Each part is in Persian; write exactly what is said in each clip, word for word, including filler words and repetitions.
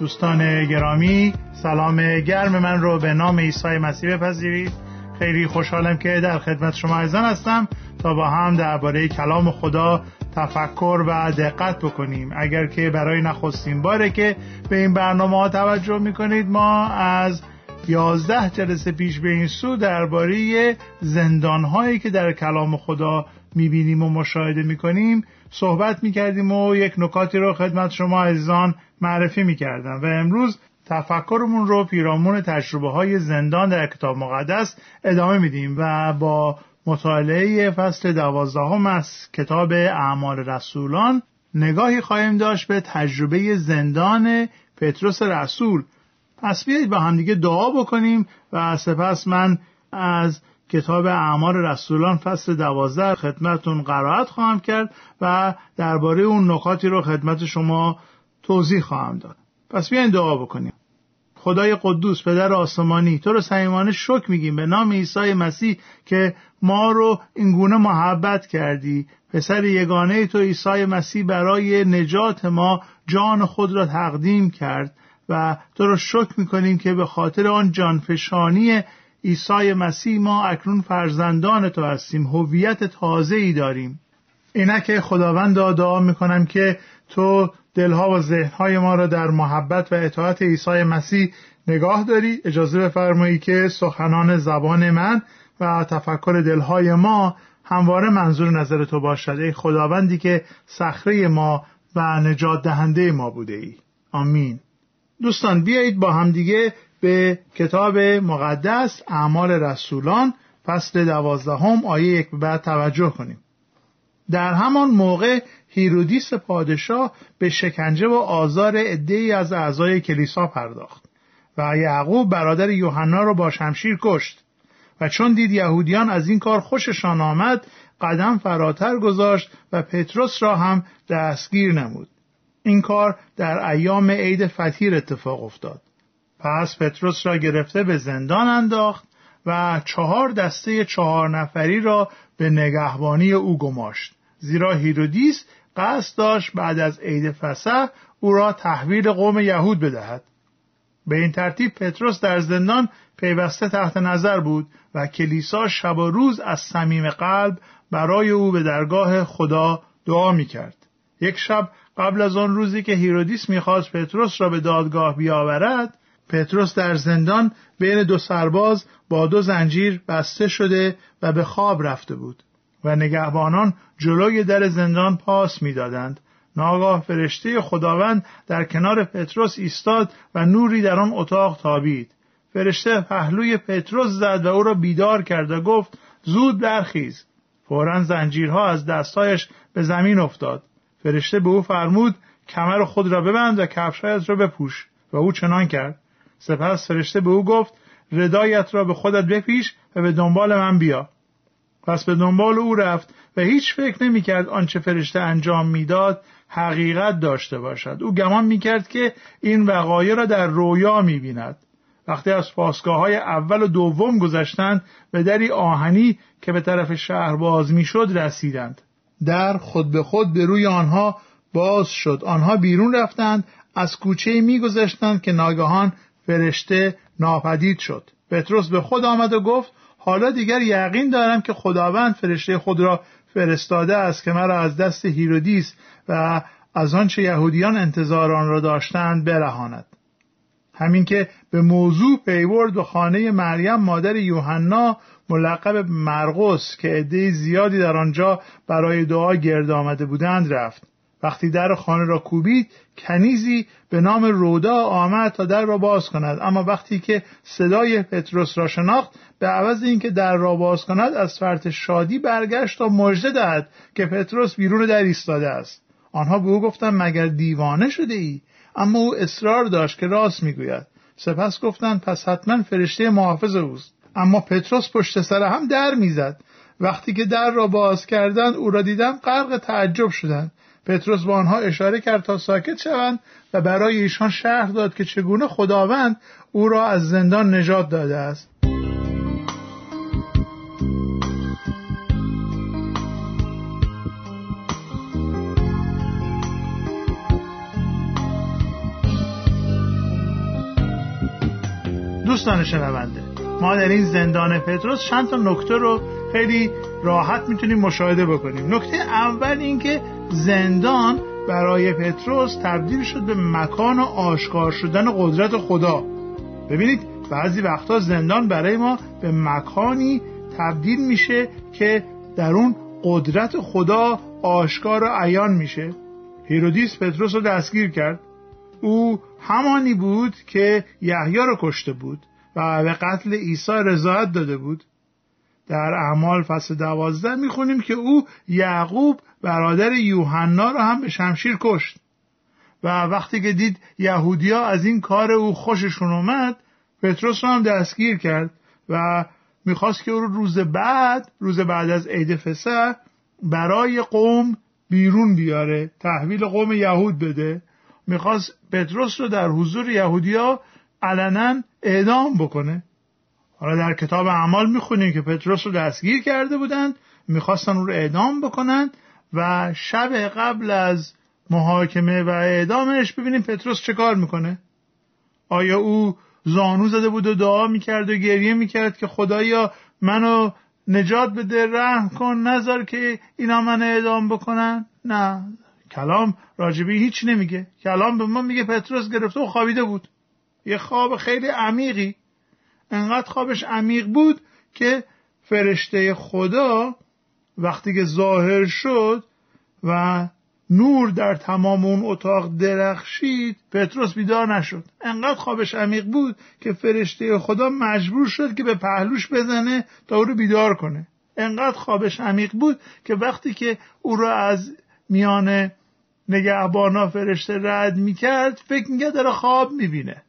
دوستان گرامی، سلام گرم من رو به نام عیسی مسیح بپذیرید. خیلی خوشحالم که در خدمت شما عزیزان هستم تا با هم درباره کلام خدا تفکر و دقت بکنیم. اگر که برای نخستین باره که به این برنامه ها توجه میکنید، ما از یازده جلسه پیش به این سو درباره زندان‌هایی که در کلام خدا می‌بینیم و مشاهده می‌کنیم صحبت می‌کردیم و یک نکاتی رو خدمت شما عزیزان معرفی می‌کردم و امروز تفکرمون رو پیرامون تجربه‌های زندان در کتاب مقدس ادامه می‌دیم و با مطالعه فصل دوازدهم از کتاب اعمال رسولان نگاهی خواهیم داشت به تجربه زندان پتروس رسول. پس بیایید با همدیگه دعا بکنیم و سپس من از کتاب اعمال رسولان فصل دوازده خدمتتون قرائت خواهم کرد و درباره اون نکاتی رو خدمت شما توضیح خواهم داد. پس بیایید دعا بکنیم. خدای قدوس، پدر آسمانی، تو رو صمیمانه شکر میگیم به نام عیسی مسیح که ما رو اینگونه محبت کردی. پسر یگانه تو عیسی مسیح برای نجات ما جان خود را تقدیم کرد و تو رو شکر میکنیم که به خاطر آن جانفشانی عیسی مسیح ما اکنون فرزندان تو هستیم، هویت تازه‌ای داریم. اینکه خداوند دعا میکنم که تو دلها و ذهنهای ما را در محبت و اطاعت عیسی مسیح نگاه داری. اجازه بفرمایی که سخنان زبان من و تفکر دلهای ما همواره منظور نظر تو باشد، ای خداوندی که صخره ما و نجات دهنده ما بوده ای. آمین. دوستان بیایید با همدیگه به کتاب مقدس اعمال رسولان فصل دوازدهم آیه یک بعد توجه کنیم. در همان موقع هیرودیس پادشاه به شکنجه و آزار عده‌ای از اعضای کلیسا پرداخت و یعقوب برادر یوحنا را با شمشیر کشت و چون دید یهودیان از این کار خوششان آمد، قدم فراتر گذاشت و پتروس را هم دستگیر نمود. این کار در ایام عید فطیر اتفاق افتاد. پس پتروس را گرفته به زندان انداخت و چهار دسته چهار نفری را به نگهبانی او گماشت، زیرا هیرودیس قصد داشت بعد از عید فسح او را تحویل قوم یهود بدهد. به این ترتیب پتروس در زندان پیوسته تحت نظر بود و کلیسا شب و روز از صمیم قلب برای او به درگاه خدا دعا می‌کرد. یک شب قبل از آن روزی که هیرودیس می‌خواست پتروس را به دادگاه بیاورد، پتروس در زندان بین دو سرباز با دو زنجیر بسته شده و به خواب رفته بود و نگهبانان جلوی در زندان پاس می‌دادند. ناگاه فرشته خداوند در کنار پتروس ایستاد و نوری در آن اتاق تابید. فرشته پهلوی پتروس زد و او را بیدار کرد و گفت: زود برخیز. فوراً زنجیرها از دستایش به زمین افتاد. فرشته به او فرمود: کمر خود را ببند و کفش‌هایت را بپوش، و او چنان کرد. سپس فرشته به او گفت: ردایت را به خودت بپیش و به دنبال من بیا. پس به دنبال او رفت و هیچ فکر نمی کرد آنچه فرشته انجام میداد حقیقت داشته باشد. او گمان می کرد که این وقایع را در رویا می بیند. وقتی از پاسگاه‌های اول و دوم گذشتند، به دری آهنی که به طرف شهر باز می شد رسیدند. در خود به خود به روی آنها باز شد. آنها بیرون رفتند، از کوچه می گذشتند که ناگهان فرشته ناپدید شد. پتروس به خود آمد و گفت: حالا دیگر یقین دارم که خداوند فرشته خود را فرستاده است که مرا از دست هیرودیس و از آنچه یهودیان انتظار آن را داشتند برهاند. همین که به موضوع پیورد و خانه مریم مادر یوحنا ملقب مرقس که عده زیادی در آنجا برای دعا گرد آمده بودند رفت. وقتی در خانه را کوبید، کنیزی به نام رودا آمد تا در را باز کند، اما وقتی که صدای پتروس را شناخت، به عوض اینکه در را باز کند از فرط شادی برگشت تا مژده دهد که پتروس بیرون در ایستاده است. آنها به او گفتند: مگر دیوانه شده ای؟ اما او اصرار داشت که راست میگوید. سپس گفتند: پس حتما فرشته محافظ اوست. اما پتروس پشت سر هم در میزد. وقتی که در را باز کردند او را دیدند، غرق تعجب شدند. پتروس با آنها اشاره کرد تا ساکت شوند و برای ایشان شرح داد که چگونه خداوند او را از زندان نجات داده است. دوستان شنونده، ما در این زندان پتروس چند تا نکته رو خیلی راحت میتونیم مشاهده بکنیم. نکته اول این که زندان برای پتروس تبدیل شد به مکان آشکار شدن قدرت خدا. ببینید بعضی وقتا زندان برای ما به مکانی تبدیل میشه که در اون قدرت خدا آشکار و عیان میشه. هیرودیس پتروس رو دستگیر کرد. او همانی بود که یحیی رو کشته بود و به قتل عیسی رضایت داده بود. در اعمال فصل دوازده میخونیم که او یعقوب برادر یوحنا رو هم به شمشیر کشت و وقتی که دید یهودیا از این کار او خوششون اومد، پتروس رو هم دستگیر کرد و میخواست که او رو روز بعد روز بعد از عید فسح برای قوم بیرون بیاره، تحویل قوم یهود بده. میخواست پتروس رو در حضور یهودیا علنا اعدام بکنه. حالا در کتاب اعمال میخونیم که پتروس رو دستگیر کرده بودند، میخواستن او رو اعدام بکنن و شب قبل از محاکمه و اعدامش ببینیم پتروس چه کار میکنه. آیا او زانو زده بود و دعا میکرد و گریه میکرد که خدایا منو نجات بده، رحم کن، نذار که اینا من اعدام بکنن؟ نه، کلام راجبی هیچ نمیگه. کلام به ما میگه پتروس گرفته و خوابیده بود، یه خواب خیلی عمیقی. انقدر خوابش عمیق بود که فرشته خدا وقتی که ظاهر شد و نور در تمام اون اتاق درخشید، پتروس بیدار نشد. انقدر خوابش عمیق بود که فرشته خدا مجبور شد که به پهلوش بزنه تا او رو بیدار کنه. انقدر خوابش عمیق بود که وقتی که او رو از میان نگهبانا فرشته رد میکرد، فکر میکرد داره خواب میبینه.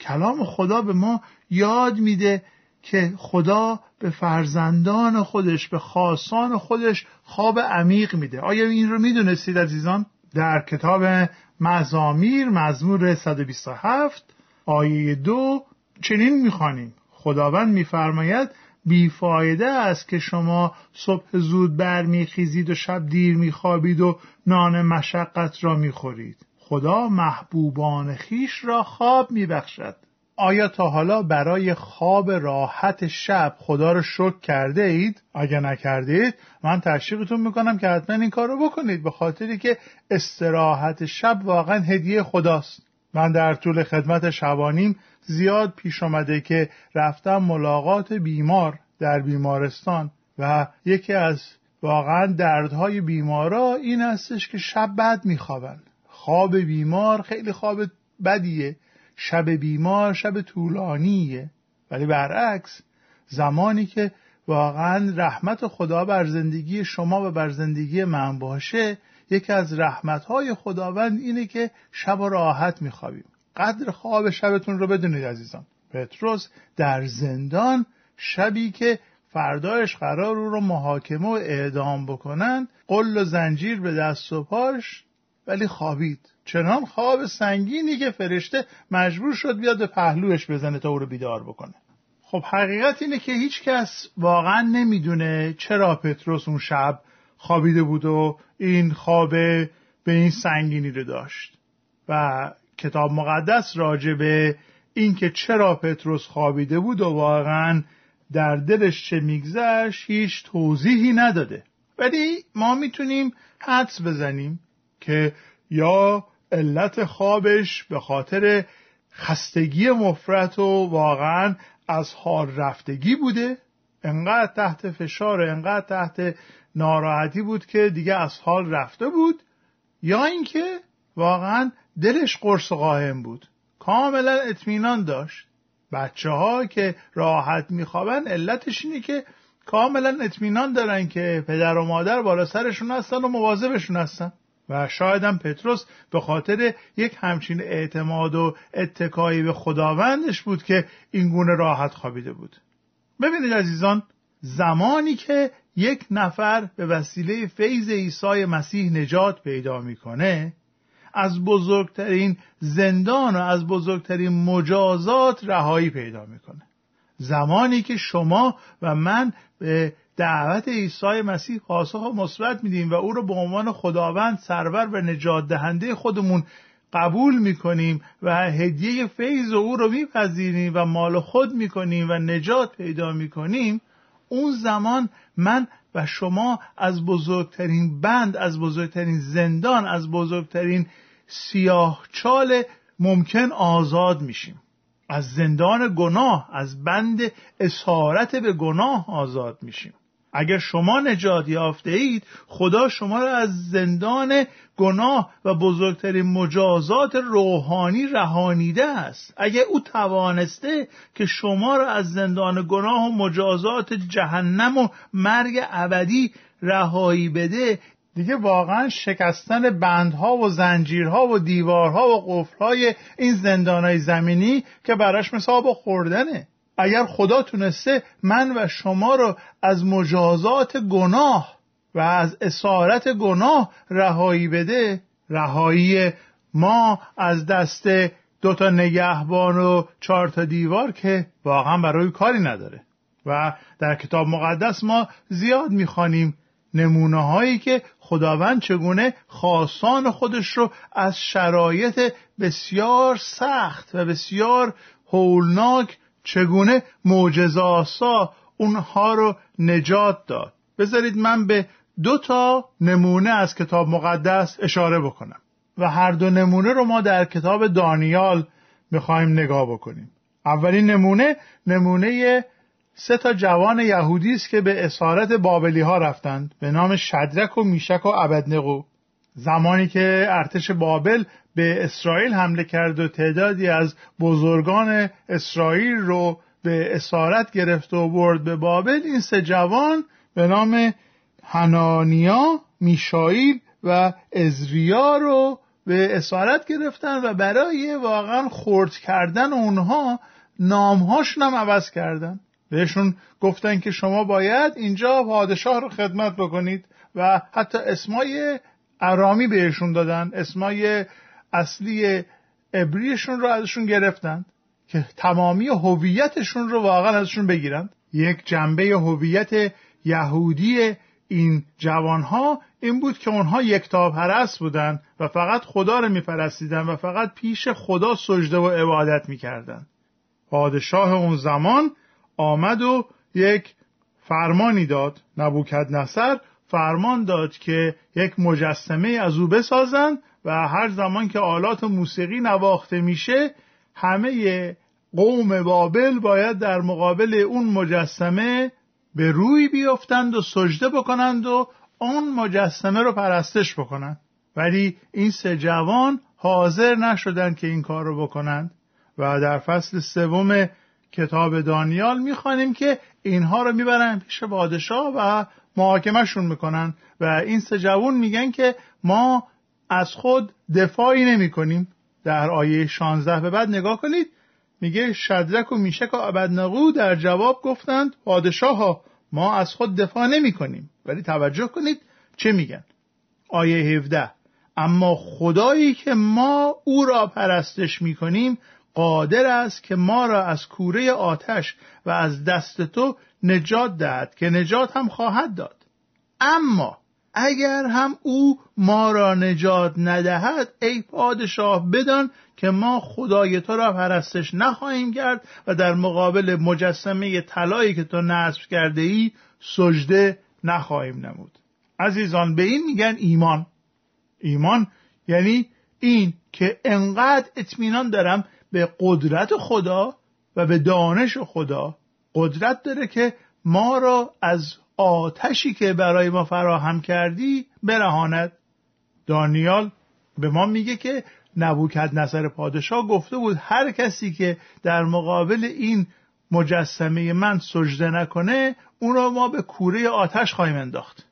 کلام خدا به ما یاد میده که خدا به فرزندان خودش، به خاصان خودش خواب عمیق میده. آیا این رو میدونستید عزیزان؟ در کتاب مزامیر مزمور صد و بیست و هفت آیه دو چنین میخوانیم: خداوند میفرماید بیفایده است که شما صبح زود برمیخیزید و شب دیر میخوابید و نان مشقت را میخورید. خدا محبوبان خیش را خواب میبخشد. آیا تا حالا برای خواب راحت شب خدا رو شکر کرده اید؟ اگر نکردید من تشویقتون میکنم که حتما این کار رو بکنید، به خاطری که استراحت شب واقعا هدیه خداست. من در طول خدمت شبانیم زیاد پیش اومده که رفتم ملاقات بیمار در بیمارستان و یکی از واقعا دردهای بیمارا این هستش که شب بد میخوابن. خواب بیمار خیلی خواب بدیه. شب بیمار شب طولانیه. ولی برعکس، زمانی که واقعا رحمت خدا بر زندگی شما و بر زندگی من باشه، یکی از رحمتهای خداوند اینه که شب راحت میخوابیم. قدر خواب شبتون رو بدونید عزیزان. پتروس در زندان شبی که فرداش قرار رو محاکمه و اعدام بکنن، قل و زنجیر به دست و پاش، ولی خوابید. چنان خواب سنگینی که فرشته مجبور شد بیاد به پهلوش بزنه تا او رو بیدار بکنه. خب حقیقت اینه که هیچ کس واقعا نمیدونه چرا پتروس اون شب خوابیده بود و این خواب به این سنگینی رو داشت و کتاب مقدس راجع به این که چرا پتروس خوابیده بود و واقعا در دلش چه میگذشت هیچ توضیحی نداده. ولی ما میتونیم حدس بزنیم که یا علت خوابش به خاطر خستگی مفرط و واقعا از حال رفتگی بوده، انقدر تحت فشار، انقدر تحت ناراحتی بود که دیگه از حال رفته بود، یا اینکه واقعا دلش قرص قاهم بود، کاملا اطمینان داشت. بچه ها که راحت میخوابن علتش اینه که کاملا اطمینان دارن که پدر و مادر بالا سرشون هستن و مواظبشون هستن و شایدم پتروس به خاطر یک همچین اعتماد و اتکایی به خداوندش بود که این گونه راحت خوابیده بود. ببینید عزیزان، زمانی که یک نفر به وسیله فیض عیسی مسیح نجات پیدا میکنه، از بزرگترین زندان و از بزرگترین مجازات رهایی پیدا میکنه. زمانی که شما و من به دعوت عیسی مسیح پاسخ مثبت میدیم و او رو به عنوان خداوند، سرور و نجات دهنده خودمون قبول میکنیم و هدیه فیض او رو میپذیریم و مال خود میکنیم و نجات پیدا میکنیم، اون زمان من و شما از بزرگترین بند، از بزرگترین زندان، از بزرگترین سیاهچال ممکن آزاد میشیم. از زندان گناه، از بند اسارت به گناه آزاد میشیم. اگر شما نجات یافته اید، خدا شما را از زندان گناه و بزرگترین مجازات روحانی رهانیده است. اگر او توانسته که شما را از زندان گناه و مجازات جهنم و مرگ ابدی رهایی بده، دیگه واقعا شکستن بندها و زنجیرها و دیوارها و قفلهای این زندانهای زمینی که براش مثل آب خوردنه. اگر خدا تونسته من و شما رو از مجازات گناه و از اسارت گناه رهایی بده، رهایی ما از دست دو تا نگهبان و چهار تا دیوار که واقعا برای کاری نداره. و در کتاب مقدس ما زیاد میخوانیم نمونه هایی که خداوند چگونه خاصان خودش رو از شرایط بسیار سخت و بسیار هولناک چگونه معجزه‌آسا اونها رو نجات داد. بذارید من به دو تا نمونه از کتاب مقدس اشاره بکنم و هر دو نمونه رو ما در کتاب دانیال میخوایم نگاه بکنیم. اولین نمونه نمونه سه تا جوان یهودی است که به اسارت بابلی ها رفتند به نام شدرک و میشک و عبدنغو. زمانی که ارتش بابل به اسرائیل حمله کرد و تعدادی از بزرگان اسرائیل رو به اسارت گرفت و برد به بابل، این سه جوان به نام هنانیا، میشائیل و عزریا رو به اسارت گرفتن و برای واقعا خرد کردن اونها نامهاشون هم عوض کردن. بهشون گفتن که شما باید اینجا پادشاه رو خدمت بکنید و حتی اسمای ارامی بهشون دادن، اسمای اصلی عبریشون رو ازشون گرفتند که تمامی هویتشون رو واقعا ازشون بگیرند. یک جنبه هویت یهودی این جوانها این بود که اونها یکتاپرست بودن و فقط خدا رو میپرستیدن و فقط پیش خدا سجده و عبادت میکردن. پادشاه اون زمان آمد و یک فرمانی داد، نبوکدنصر فرمان داد که یک مجسمه از او بسازن و هر زمان که آلات موسیقی نواخته میشه همه قوم بابل باید در مقابل اون مجسمه به روی بیافتند و سجده بکنند و اون مجسمه رو پرستش بکنند. ولی این سه جوان حاضر نشدن که این کار رو بکنند و در فصل سوم کتاب دانیال میخوانیم که اینها رو میبرن پیش پادشاه و محاکمشون میکنن و این سه جوان میگن که ما از خود دفاعی نمی کنیم. در آیه شانزده به بعد نگاه کنید، میگه شدرک و میشک و عبدنغو در جواب گفتند پادشاه ها ما از خود دفاع نمی کنیم. ولی توجه کنید چه میگن. آیه هفده، اما خدایی که ما او را پرستش می کنیم قادر است که ما را از کوره آتش و از دست تو نجات دهد که نجات هم خواهد داد. اما اگر هم او ما را نجات ندهد، ای پادشاه بدان که ما خدای تو را پرستش نخواهیم کرد و در مقابل مجسمه طلایی که تو نصب کرده ای سجده نخواهیم نمود. عزیزان، به این میگن ایمان. ایمان یعنی این که انقدر اطمینان دارم به قدرت خدا و به دانش خدا، قدرت داره که ما را از آتشی که برای ما فراهم کردی برهاند. دانیال به ما میگه که نبوکدنصر پادشاه گفته بود هر کسی که در مقابل این مجسمه من سجده نکنه اون را ما به کوره آتش خواهیم انداخت.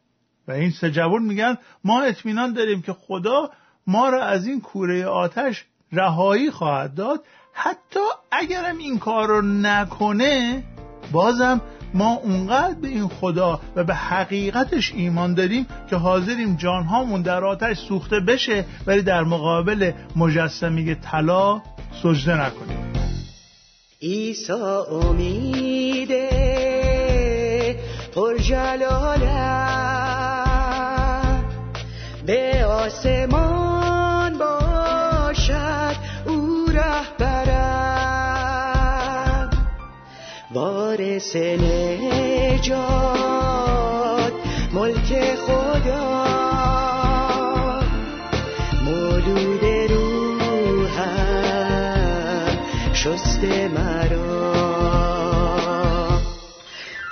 و این سه جوان میگن ما اطمینان داریم که خدا ما را از این کوره آتش رهایی خواهد داد، حتی اگرم این کار رو نکنه بازم ما اونقدر به این خدا و به حقیقتش ایمان داریم که حاضریم جانهامون در آتش سوخته بشه ولی در مقابل مجسمه طلا سجده نکنیم. عیسی امیده پرجلاله به آسمان باشد باعث نجات ملک خدا مولود روحم شست مرا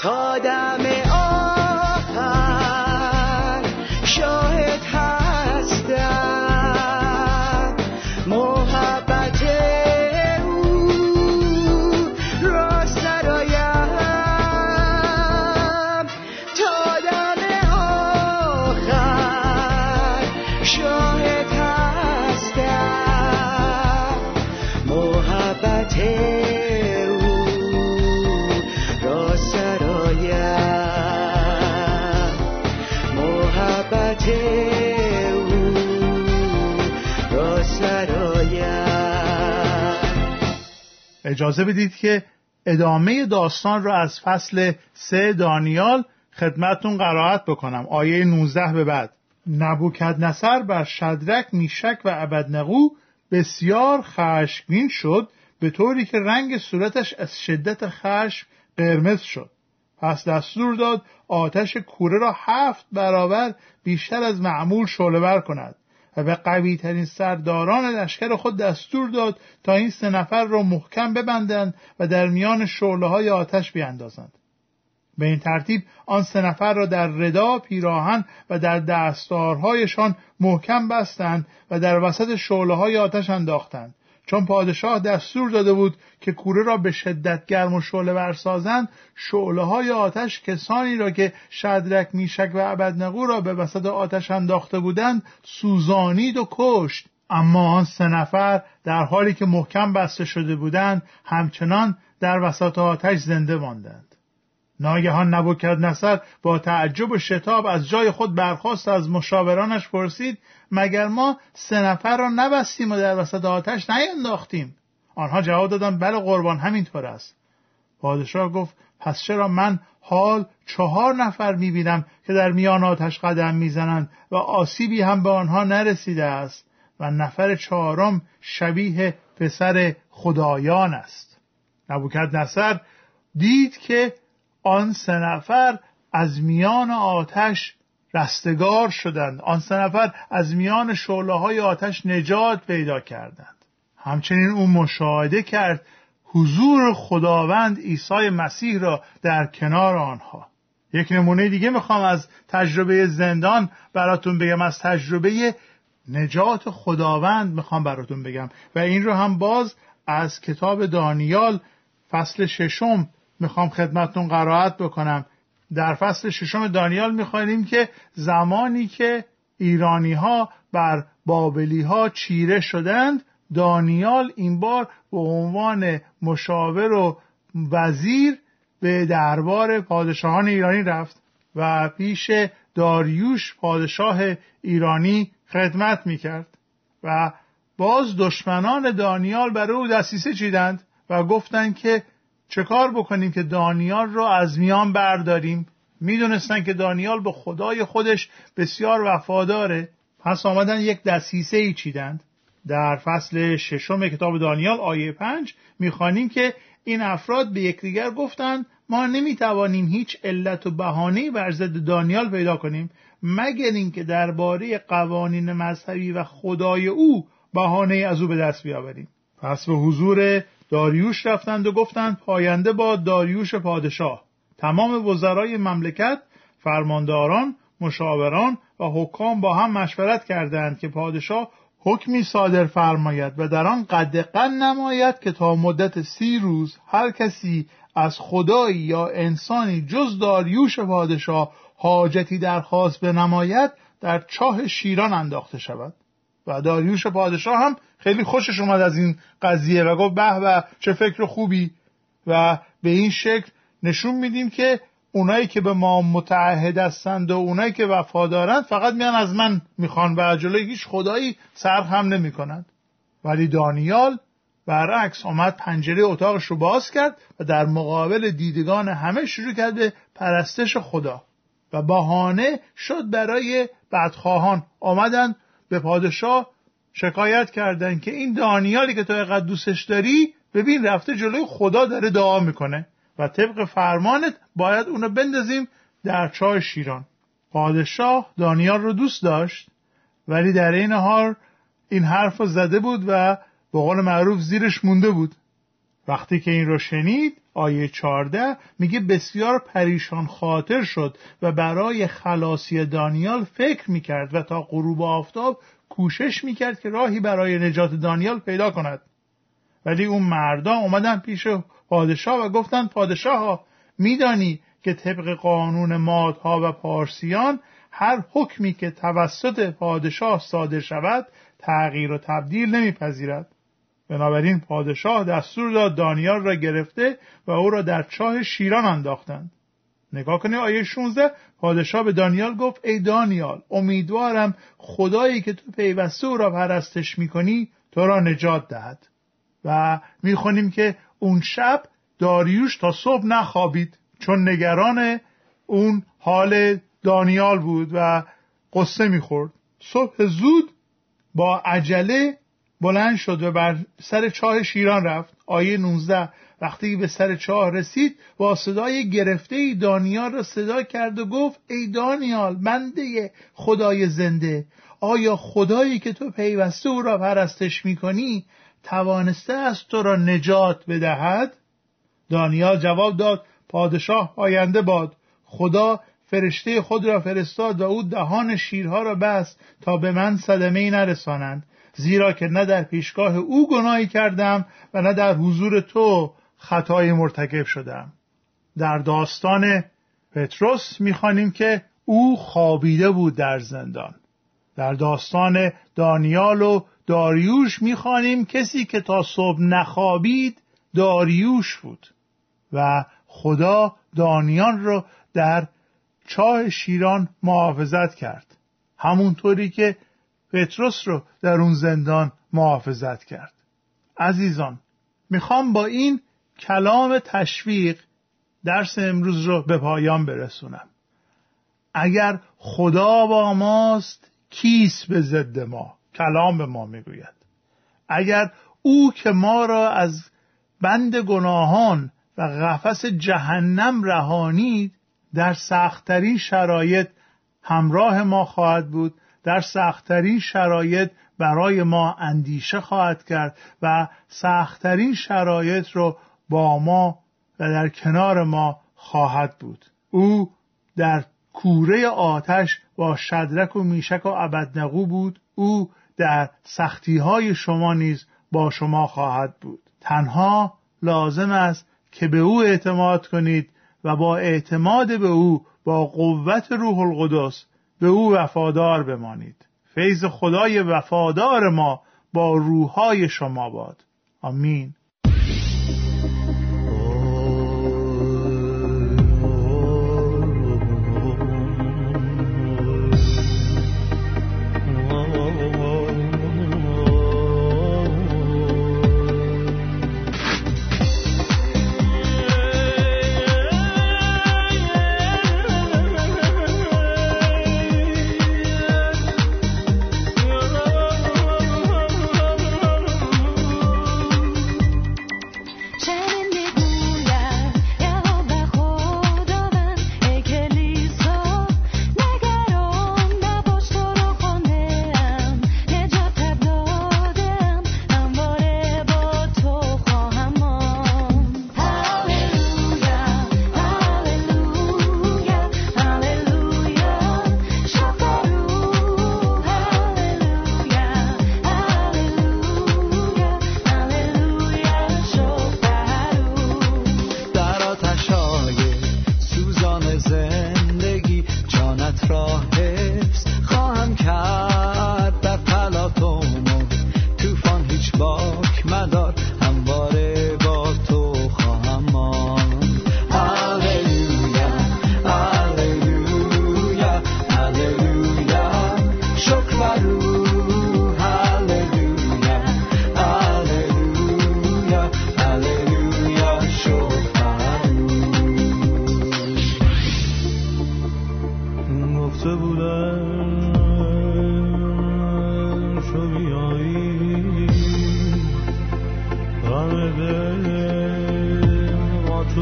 تا دم آخر شاهد هستم محبت او را سرایم تا دم آخر شاهد هستم محبت او را سرایم محبت او را سرایم. اجازه بدید که ادامه داستان را از فصل سه دانیال خدمتتون قرائت بکنم. آیه نوزده به بعد. نبوکدنصر بر شدرک، میشک و عبدنغو بسیار خشمگین شد، به طوری که رنگ صورتش از شدت خشم قرمز شد. پس دستور داد آتش کوره را هفت برابر بیشتر از معمول شعله‌ور کند و به قوی ترین سرداران لشکر خود دستور داد تا این سه نفر را محکم ببندند و در میان شعله‌های آتش بیاندازند. به این ترتیب آن سه نفر را در ردا، پیراهن و در دستارهایشان محکم بستند و در وسط شعله‌های آتش انداختند. چون پادشاه دستور داده بود که کوره را به شدت گرم و شعله‌ور سازند، شعله‌های آتش کسانی را که شدرک، میشک و عبدنغو را به وسط آتش انداخته بودند سوزانید و کشت. اما آن سه نفر در حالی که محکم بسته شده بودند همچنان در وسط آتش زنده ماندند. ناگهان نبوکدنصر با تعجب و شتاب از جای خود برخاست، از مشاورانش پرسید: مگر ما سه نفر را نبستیم و در وسط آتش نینداختیم؟ آنها جواب دادند: بله قربان، همینطور است. پادشاه گفت: پس چرا من حال چهار نفر می‌بینم که در میان آتش قدم می‌زنند و آسیبی هم به آنها نرسیده است و نفر چهارم شبیه پسر خدایان است؟ نبوکدنصر دید که آن سه نفر از میان آتش رستگار شدند. آن سه نفر از میان شعله‌های آتش نجات پیدا کردند. همچنین او مشاهده کرد حضور خداوند عیسی مسیح را در کنار آنها. یک نمونه دیگه میخوام از تجربه زندان براتون بگم، از تجربه نجات خداوند میخوام براتون بگم و این رو هم باز از کتاب دانیال فصل ششم میخوام خدمتتون قرائت بکنم. در فصل ششم دانیال میخوانیم که زمانی که ایرانی ها بر بابلی ها چیره شدند، دانیال این بار به عنوان مشاور و وزیر به دربار پادشاهان ایرانی رفت و پیش داریوش پادشاه ایرانی خدمت میکرد و باز دشمنان دانیال بر او دسیسه چیدند و گفتند که چه کار بکنیم که دانیال رو از میان برداریم. میدونستن که دانیال به خدای خودش بسیار وفاداره. پس آمدن یک دسیسه ای چیدند. در فصل ششم کتاب دانیال آیه پنج میخوانیم که این افراد به یکدیگر گفتند: ما نمیتوانیم هیچ علت و بهانه‌ای بر ضد دانیال پیدا کنیم مگر اینکه درباره قوانین مذهبی و خدای او بهانه‌ای از او به دست بیاوریم. پس به حضور داریوش رفتند و گفتند: پاینده با داریوش پادشاه، تمام وزرای مملکت، فرمانداران، مشاوران و حکام با هم مشورت کردند که پادشاه حکمی صادر فرماید و در آن قدغن نماید که تا مدت سی روز هر کسی از خدایی یا انسانی جز داریوش پادشاه حاجتی درخواست بنماید در چاه شیران انداخته شود. و داریوش پادشاه هم خیلی خوشش اومد از این قضیه و گفت: به به، چه فکر خوبی. و به این شکل نشون میدیم که اونایی که به ما متعهد هستند و اونایی که وفادارند فقط میان از من میخوان و جلوی هیچ خدایی سر خم نمی کنند. ولی دانیال برعکس آمد، پنجره اتاقش رو باز کرد و در مقابل دیدگان همه شروع کرد به پرستش خدا و بهانه شد برای بدخواهان. آمدند به پادشاه شکایت کردن که این دانیالی که تو قدوسش داری، ببین رفته جلوی خدا داره دعا میکنه و طبق فرمانت باید اونو بندازیم در چاه شیران. پادشاه دانیال رو دوست داشت، ولی در این حال این حرف زده بود و به قول معروف زیرش مونده بود. وقتی که این رو شنید، آیه چهارده میگه بسیار پریشان خاطر شد و برای خلاصی دانیال فکر میکرد و تا غروب آفتاب کوشش میکرد که راهی برای نجات دانیال پیدا کند. ولی اون مردان اومدن پیش پادشاه و گفتن پادشاه میدانی که طبق قانون مادها و پارسیان هر حکمی که توسط پادشاه صادر شود تغییر و تبدیل نمیپذیرد. بنابراین پادشاه دستور داد دانیال را گرفته و او را در چاه شیران انداختند. نگاه کنید آیه شانزده، پادشاه به دانیال گفت ای دانیال، امیدوارم خدایی که تو پیوسته او را پرستش میکنی تو را نجات دهد. و میخونیم که اون شب داریوش تا صبح نخوابید چون نگران اون حال دانیال بود و قصه میخورد. صبح زود با عجله بلند شد و بر سر چاه شیران رفت. آیه نوزده، وقتی به سر چاه رسید با صدای گرفته‌ای دانیال را صدا کرد و گفت ای دانیال، بنده خدای زنده، آیا خدایی که تو پیوسته او را پرستش میکنی توانسته است تو را نجات بدهد؟ دانیال جواب داد پادشاه آینده باد، خدا فرشته خود را فرستاد و او دهان شیرها را بست تا به من صدمه‌ای نرسانند، زیرا که نه در پیشگاه او گناهی کردم و نه در حضور تو خطای مرتکب شدم. در داستان پتروس می‌خوانیم که او خوابیده بود در زندان. در داستان دانیال و داریوش می‌خوانیم کسی که تا صبح نخوابید داریوش بود و خدا دانیال را در چاه شیران محافظت کرد، همونطوری که پتروس رو در اون زندان محافظت کرد. عزیزان، میخوام با این کلام تشویق درس امروز رو به پایان برسونم. اگر خدا با ماست کیست به ضد ما؟ کلام به ما میگوید اگر او که ما را از بند گناهان و قفس جهنم رهانید، در سخت‌ترین شرایط همراه ما خواهد بود، در سخت‌ترین شرایط برای ما اندیشه خواهد کرد و سخت‌ترین شرایط رو با ما و در کنار ما خواهد بود. او در کوره آتش با شدرک و میشک و عبدنغو بود، او در سختی‌های شما نیز با شما خواهد بود. تنها لازم است که به او اعتماد کنید و با اعتماد به او، با قوت روح القدس به او وفادار بمانید. فیض خدای وفادار ما با روح‌های شما باد. آمین.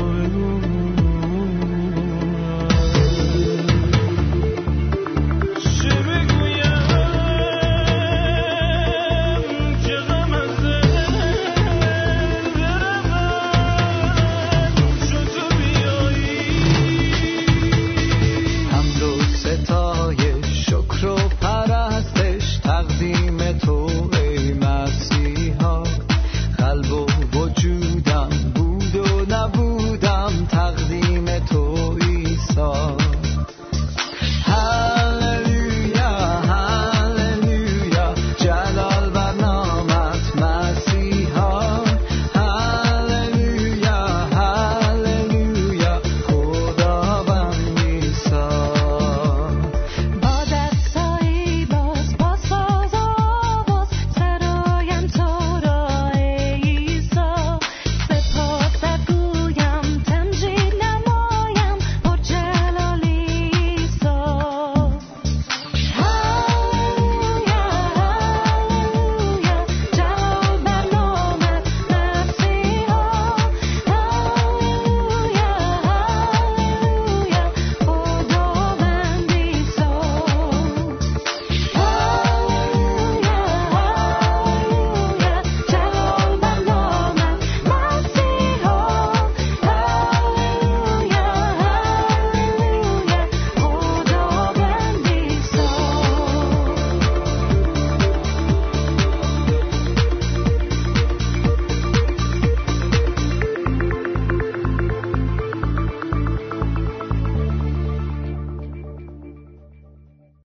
Ooh. برای